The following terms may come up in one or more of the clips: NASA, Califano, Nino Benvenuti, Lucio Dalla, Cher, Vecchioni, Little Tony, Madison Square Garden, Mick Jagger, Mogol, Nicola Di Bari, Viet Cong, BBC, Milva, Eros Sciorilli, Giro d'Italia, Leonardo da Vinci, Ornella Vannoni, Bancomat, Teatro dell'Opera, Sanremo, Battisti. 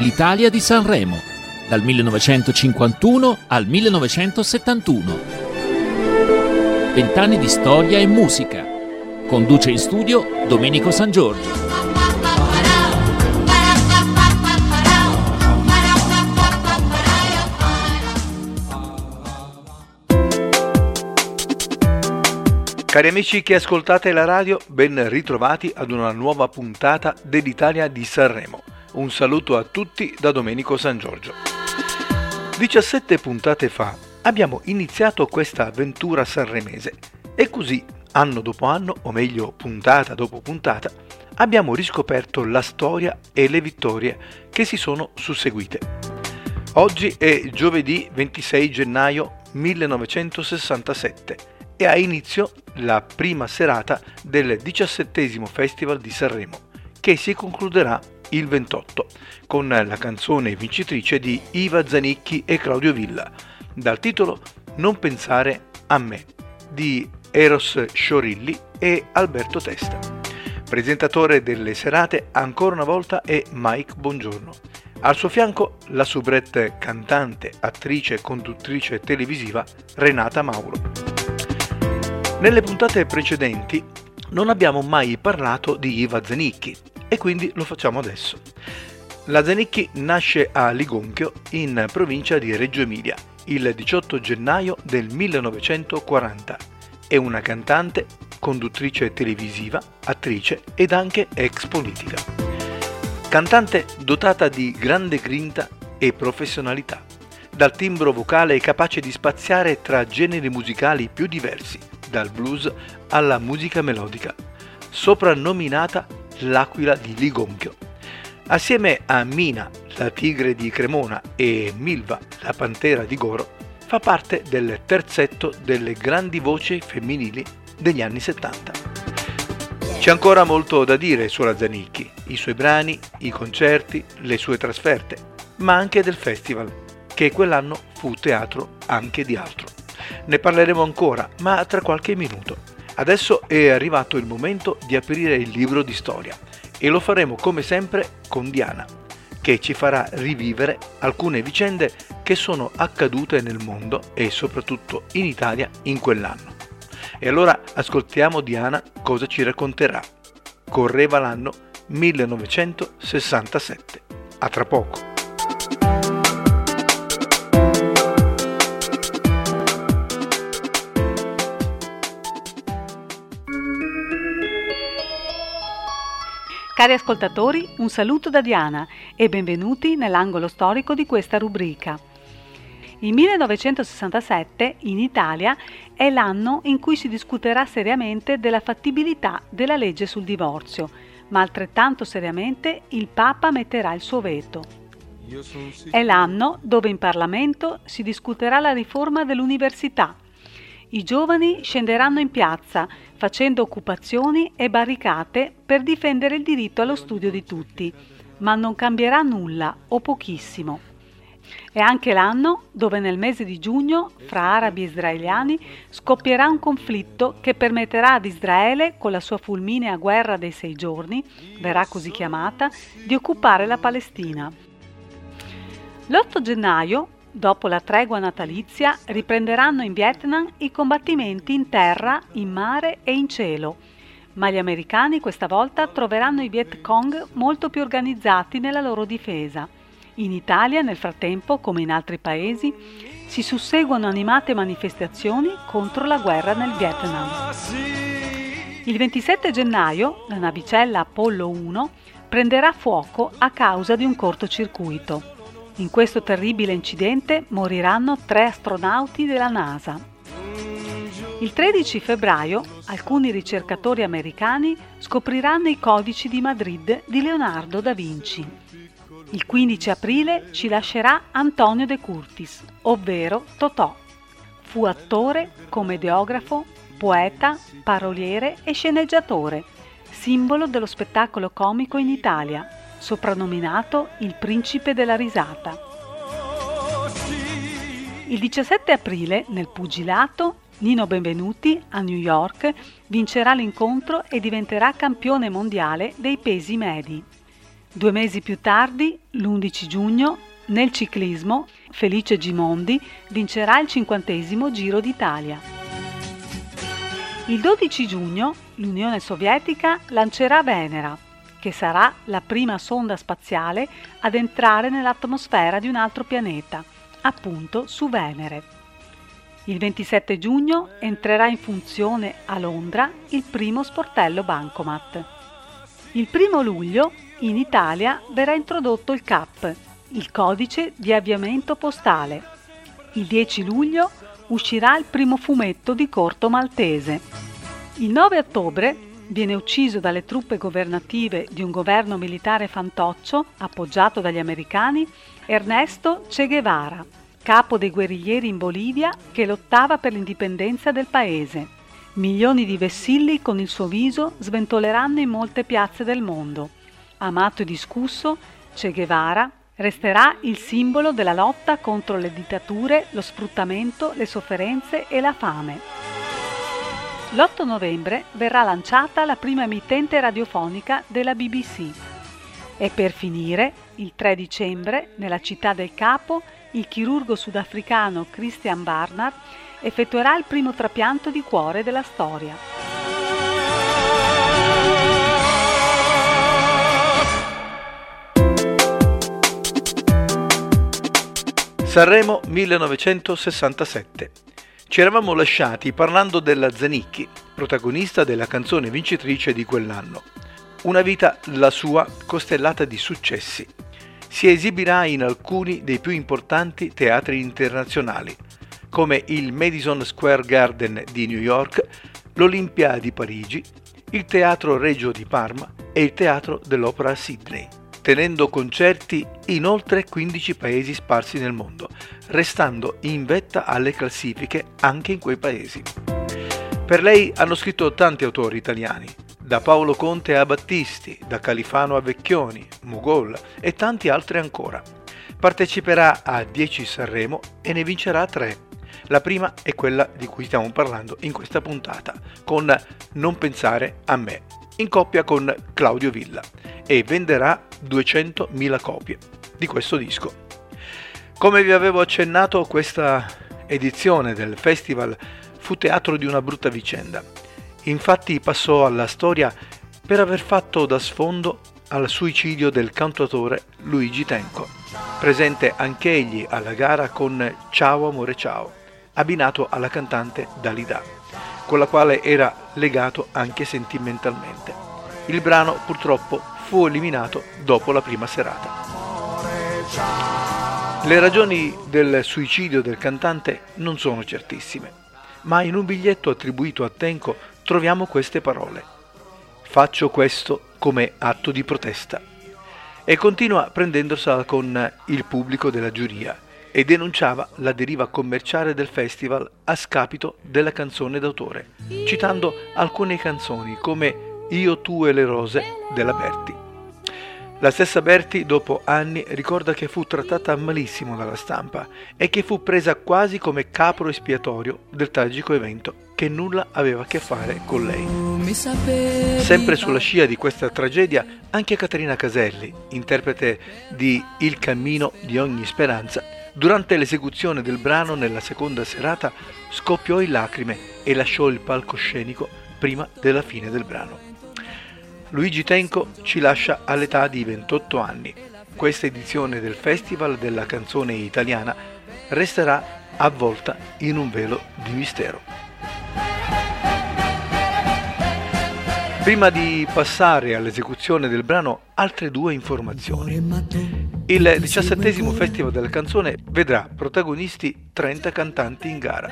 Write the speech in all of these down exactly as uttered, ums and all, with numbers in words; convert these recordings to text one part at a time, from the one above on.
l'Italia di Sanremo, dal millenovecentocinquantuno al millenovecentosettantuno. Vent'anni di storia e musica. Conduce in studio Domenico San Giorgio. Cari amici che ascoltate la radio, ben ritrovati ad una nuova puntata dell'Italia di Sanremo. Un saluto a tutti da Domenico San Giorgio. diciassette puntate fa abbiamo iniziato questa avventura sanremese e così, anno dopo anno, o meglio puntata dopo puntata, abbiamo riscoperto la storia e le vittorie che si sono susseguite. Oggi è giovedì ventisei gennaio millenovecentosessantasette. E ha inizio la prima serata del diciassettesimo Festival di Sanremo, che si concluderà il ventotto, con la canzone vincitrice di Iva Zanicchi e Claudio Villa, dal titolo Non pensare a me, di Eros Sciorilli e Alberto Testa. Presentatore delle serate ancora una volta è Mike Buongiorno. Al suo fianco la soubrette cantante, attrice e conduttrice televisiva Renata Mauro. Nelle puntate precedenti non abbiamo mai parlato di Iva Zanicchi e quindi lo facciamo adesso. La Zanicchi nasce a Ligonchio, in provincia di Reggio Emilia, il diciotto gennaio del millenovecentoquaranta. È una cantante, conduttrice televisiva, attrice ed anche ex politica. Cantante dotata di grande grinta e professionalità, dal timbro vocale capace di spaziare tra generi musicali più diversi, dal blues alla musica melodica, soprannominata l'Aquila di Ligonchio. Assieme a Mina, la tigre di Cremona, e Milva, la pantera di Goro, fa parte del terzetto delle grandi voci femminili degli anni settanta. C'è ancora molto da dire sulla Zanicchi, i suoi brani, i concerti, le sue trasferte, ma anche del festival, che quell'anno fu teatro anche di altro. Ne parleremo ancora, ma tra qualche minuto. Adesso è arrivato il momento di aprire il libro di storia e lo faremo come sempre con Diana, che ci farà rivivere alcune vicende che sono accadute nel mondo e soprattutto in Italia in quell'anno. E allora ascoltiamo Diana cosa ci racconterà. Correva l'anno millenovecentosessantasette. A tra poco. Cari ascoltatori, un saluto da Diana e benvenuti nell'angolo storico di questa rubrica. Il millenovecentosessantasette in Italia è l'anno in cui si discuterà seriamente della fattibilità della legge sul divorzio, ma altrettanto seriamente il Papa metterà il suo veto. È l'anno dove in Parlamento si discuterà la riforma dell'università. I giovani scenderanno in piazza facendo occupazioni e barricate per difendere il diritto allo studio di tutti, ma non cambierà nulla o pochissimo. È anche l'anno dove nel mese di giugno, fra arabi e israeliani, scoppierà un conflitto che permetterà ad Israele, con la sua fulminea guerra dei sei giorni, verrà così chiamata, di occupare la Palestina. L'otto gennaio, dopo la tregua natalizia, riprenderanno in Vietnam i combattimenti in terra, in mare e in cielo, ma gli americani questa volta troveranno i Viet Cong molto più organizzati nella loro difesa. In Italia, nel frattempo, come in altri paesi, si susseguono animate manifestazioni contro la guerra nel Vietnam. Il ventisette gennaio, la navicella Apollo uno prenderà fuoco a causa di un cortocircuito. In questo terribile incidente moriranno tre astronauti della NASA. Il tredici febbraio alcuni ricercatori americani scopriranno i codici di Madrid di Leonardo da Vinci. Il quindici aprile ci lascerà Antonio De Curtis, ovvero Totò. Fu attore, commediografo, poeta, paroliere e sceneggiatore, simbolo dello spettacolo comico in Italia, soprannominato il principe della risata. Il diciassette aprile, nel pugilato, Nino Benvenuti a New York vincerà l'incontro e diventerà campione mondiale dei pesi medi. Due mesi più tardi, l'undici giugno, nel ciclismo, Felice Gimondi vincerà il cinquantesimo Giro d'Italia. Il dodici giugno, l'Unione Sovietica lancerà Venera, che sarà la prima sonda spaziale ad entrare nell'atmosfera di un altro pianeta, appunto su Venere. Il ventisette giugno entrerà in funzione a Londra il primo sportello Bancomat. Il primo luglio in Italia verrà introdotto il C A P, il codice di avviamento postale. Il dieci luglio uscirà il primo fumetto di Corto Maltese. Il nove ottobre viene ucciso dalle truppe governative di un governo militare fantoccio appoggiato dagli americani Ernesto Che Guevara, capo dei guerriglieri in Bolivia che lottava per l'indipendenza del paese. Milioni di vessilli con il suo viso sventoleranno in molte piazze del mondo. Amato e discusso, Che Guevara resterà il simbolo della lotta contro le dittature, lo sfruttamento, le sofferenze e la fame. L'otto novembre verrà lanciata la prima emittente radiofonica della B B C. E per finire, il tre dicembre, nella città del Capo, il chirurgo sudafricano Christian Barnard effettuerà il primo trapianto di cuore della storia. Sanremo millenovecentosessantasette. Ci eravamo lasciati parlando della Zanicchi, protagonista della canzone vincitrice di quell'anno. Una vita, la sua, costellata di successi. Si esibirà in alcuni dei più importanti teatri internazionali, come il Madison Square Garden di New York, l'Olimpia di Parigi, il Teatro Reggio di Parma e il Teatro dell'Opera a Sydney, tenendo concerti in oltre quindici paesi sparsi nel mondo, restando in vetta alle classifiche anche in quei paesi. Per lei hanno scritto tanti autori italiani, da Paolo Conte a Battisti, da Califano a Vecchioni, Mogol e tanti altri ancora. Parteciperà a dieci Sanremo e ne vincerà tre. La prima è quella di cui stiamo parlando in questa puntata, con Non pensare a me, in coppia con Claudio Villa, e venderà duecentomila copie di questo disco. Come vi avevo accennato, questa edizione del festival fu teatro di una brutta vicenda. Infatti passò alla storia per aver fatto da sfondo al suicidio del cantautore Luigi Tenco, presente anch'egli alla gara con Ciao amore ciao, abbinato alla cantante Dalida, con la quale era legato anche sentimentalmente. Il brano purtroppo fu eliminato dopo la prima serata. Le ragioni del suicidio del cantante non sono certissime, ma in un biglietto attribuito a Tenco troviamo queste parole: "Faccio questo come atto di protesta", e continua prendendosi con il pubblico della giuria e denunciava la deriva commerciale del festival a scapito della canzone d'autore, citando alcune canzoni come Io, tu e le rose della Berti. La stessa Berti, dopo anni, ricorda che fu trattata malissimo dalla stampa e che fu presa quasi come capro espiatorio del tragico evento che nulla aveva a che fare con lei. Sempre sulla scia di questa tragedia, anche Caterina Caselli, interprete di Il cammino di ogni speranza, durante l'esecuzione del brano nella seconda serata scoppiò in lacrime e lasciò il palcoscenico prima della fine del brano. Luigi Tenco ci lascia all'età di ventotto anni. Questa edizione del Festival della Canzone Italiana resterà avvolta in un velo di mistero. Prima di passare all'esecuzione del brano, altre due informazioni. Il diciassettesimo Festival della Canzone vedrà protagonisti trenta cantanti in gara,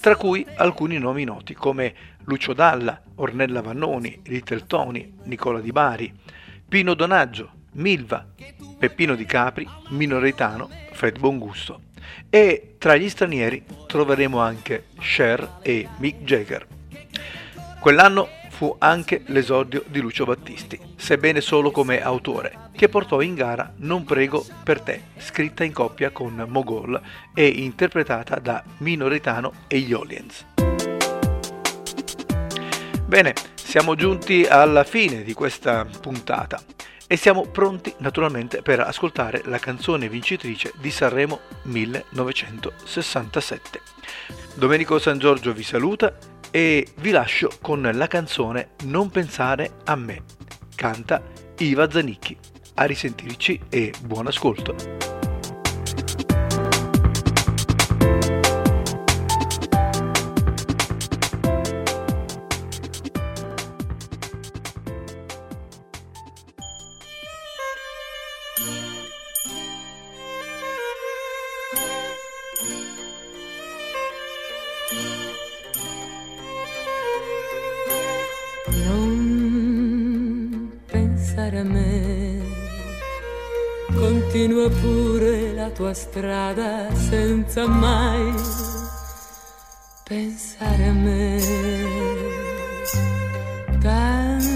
tra cui alcuni nomi noti come Lucio Dalla, Ornella Vannoni, Little Tony, Nicola Di Bari, Pino Donaggio, Milva, Peppino Di Capri, Mino Reitano, Fred Bongusto. E tra gli stranieri troveremo anche Cher e Mick Jagger. Quell'anno fu anche l'esordio di Lucio Battisti, sebbene solo come autore, che portò in gara Non prego per te, scritta in coppia con Mogol e interpretata da Mino Reitano e gli Audience. Bene, siamo giunti alla fine di questa puntata e siamo pronti naturalmente per ascoltare la canzone vincitrice di Sanremo millenovecentosessantasette. Domenico San Giorgio vi saluta e vi lascio con la canzone Non pensare a me. Canta Iva Zanicchi. A risentirci e buon ascolto. Continua pure la tua strada senza mai pensare a me. Tanto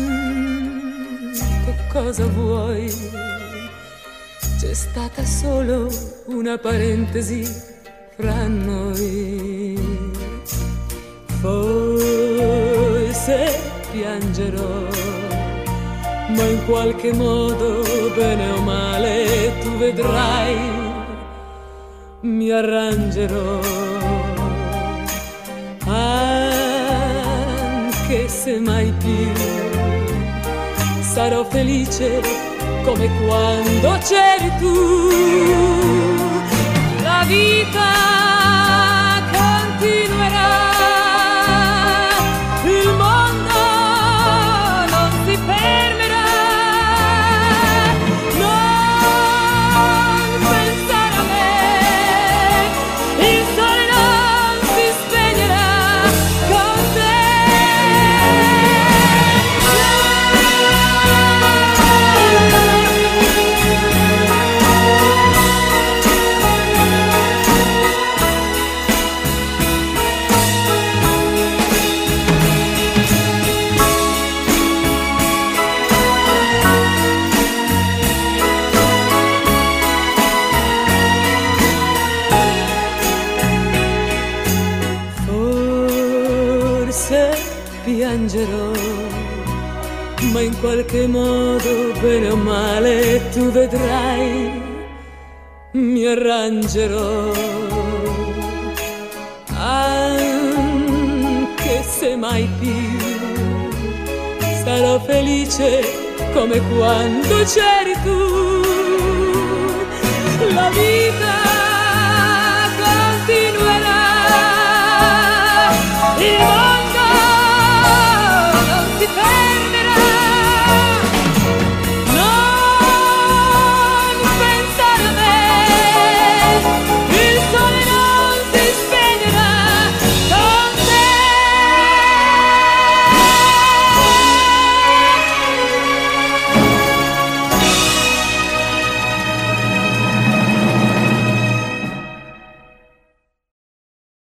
cosa vuoi? C'è stata solo una parentesi fra noi. Forse piangerò, ma in qualche modo, bene o male, tu vedrai, mi arrangerò. Anche se mai più sarò felice come quando c'eri tu. La vita continuerà. Ma in qualche modo, bene o male, tu vedrai, mi arrangerò. Anche se mai più sarò felice come quando c'eri tu.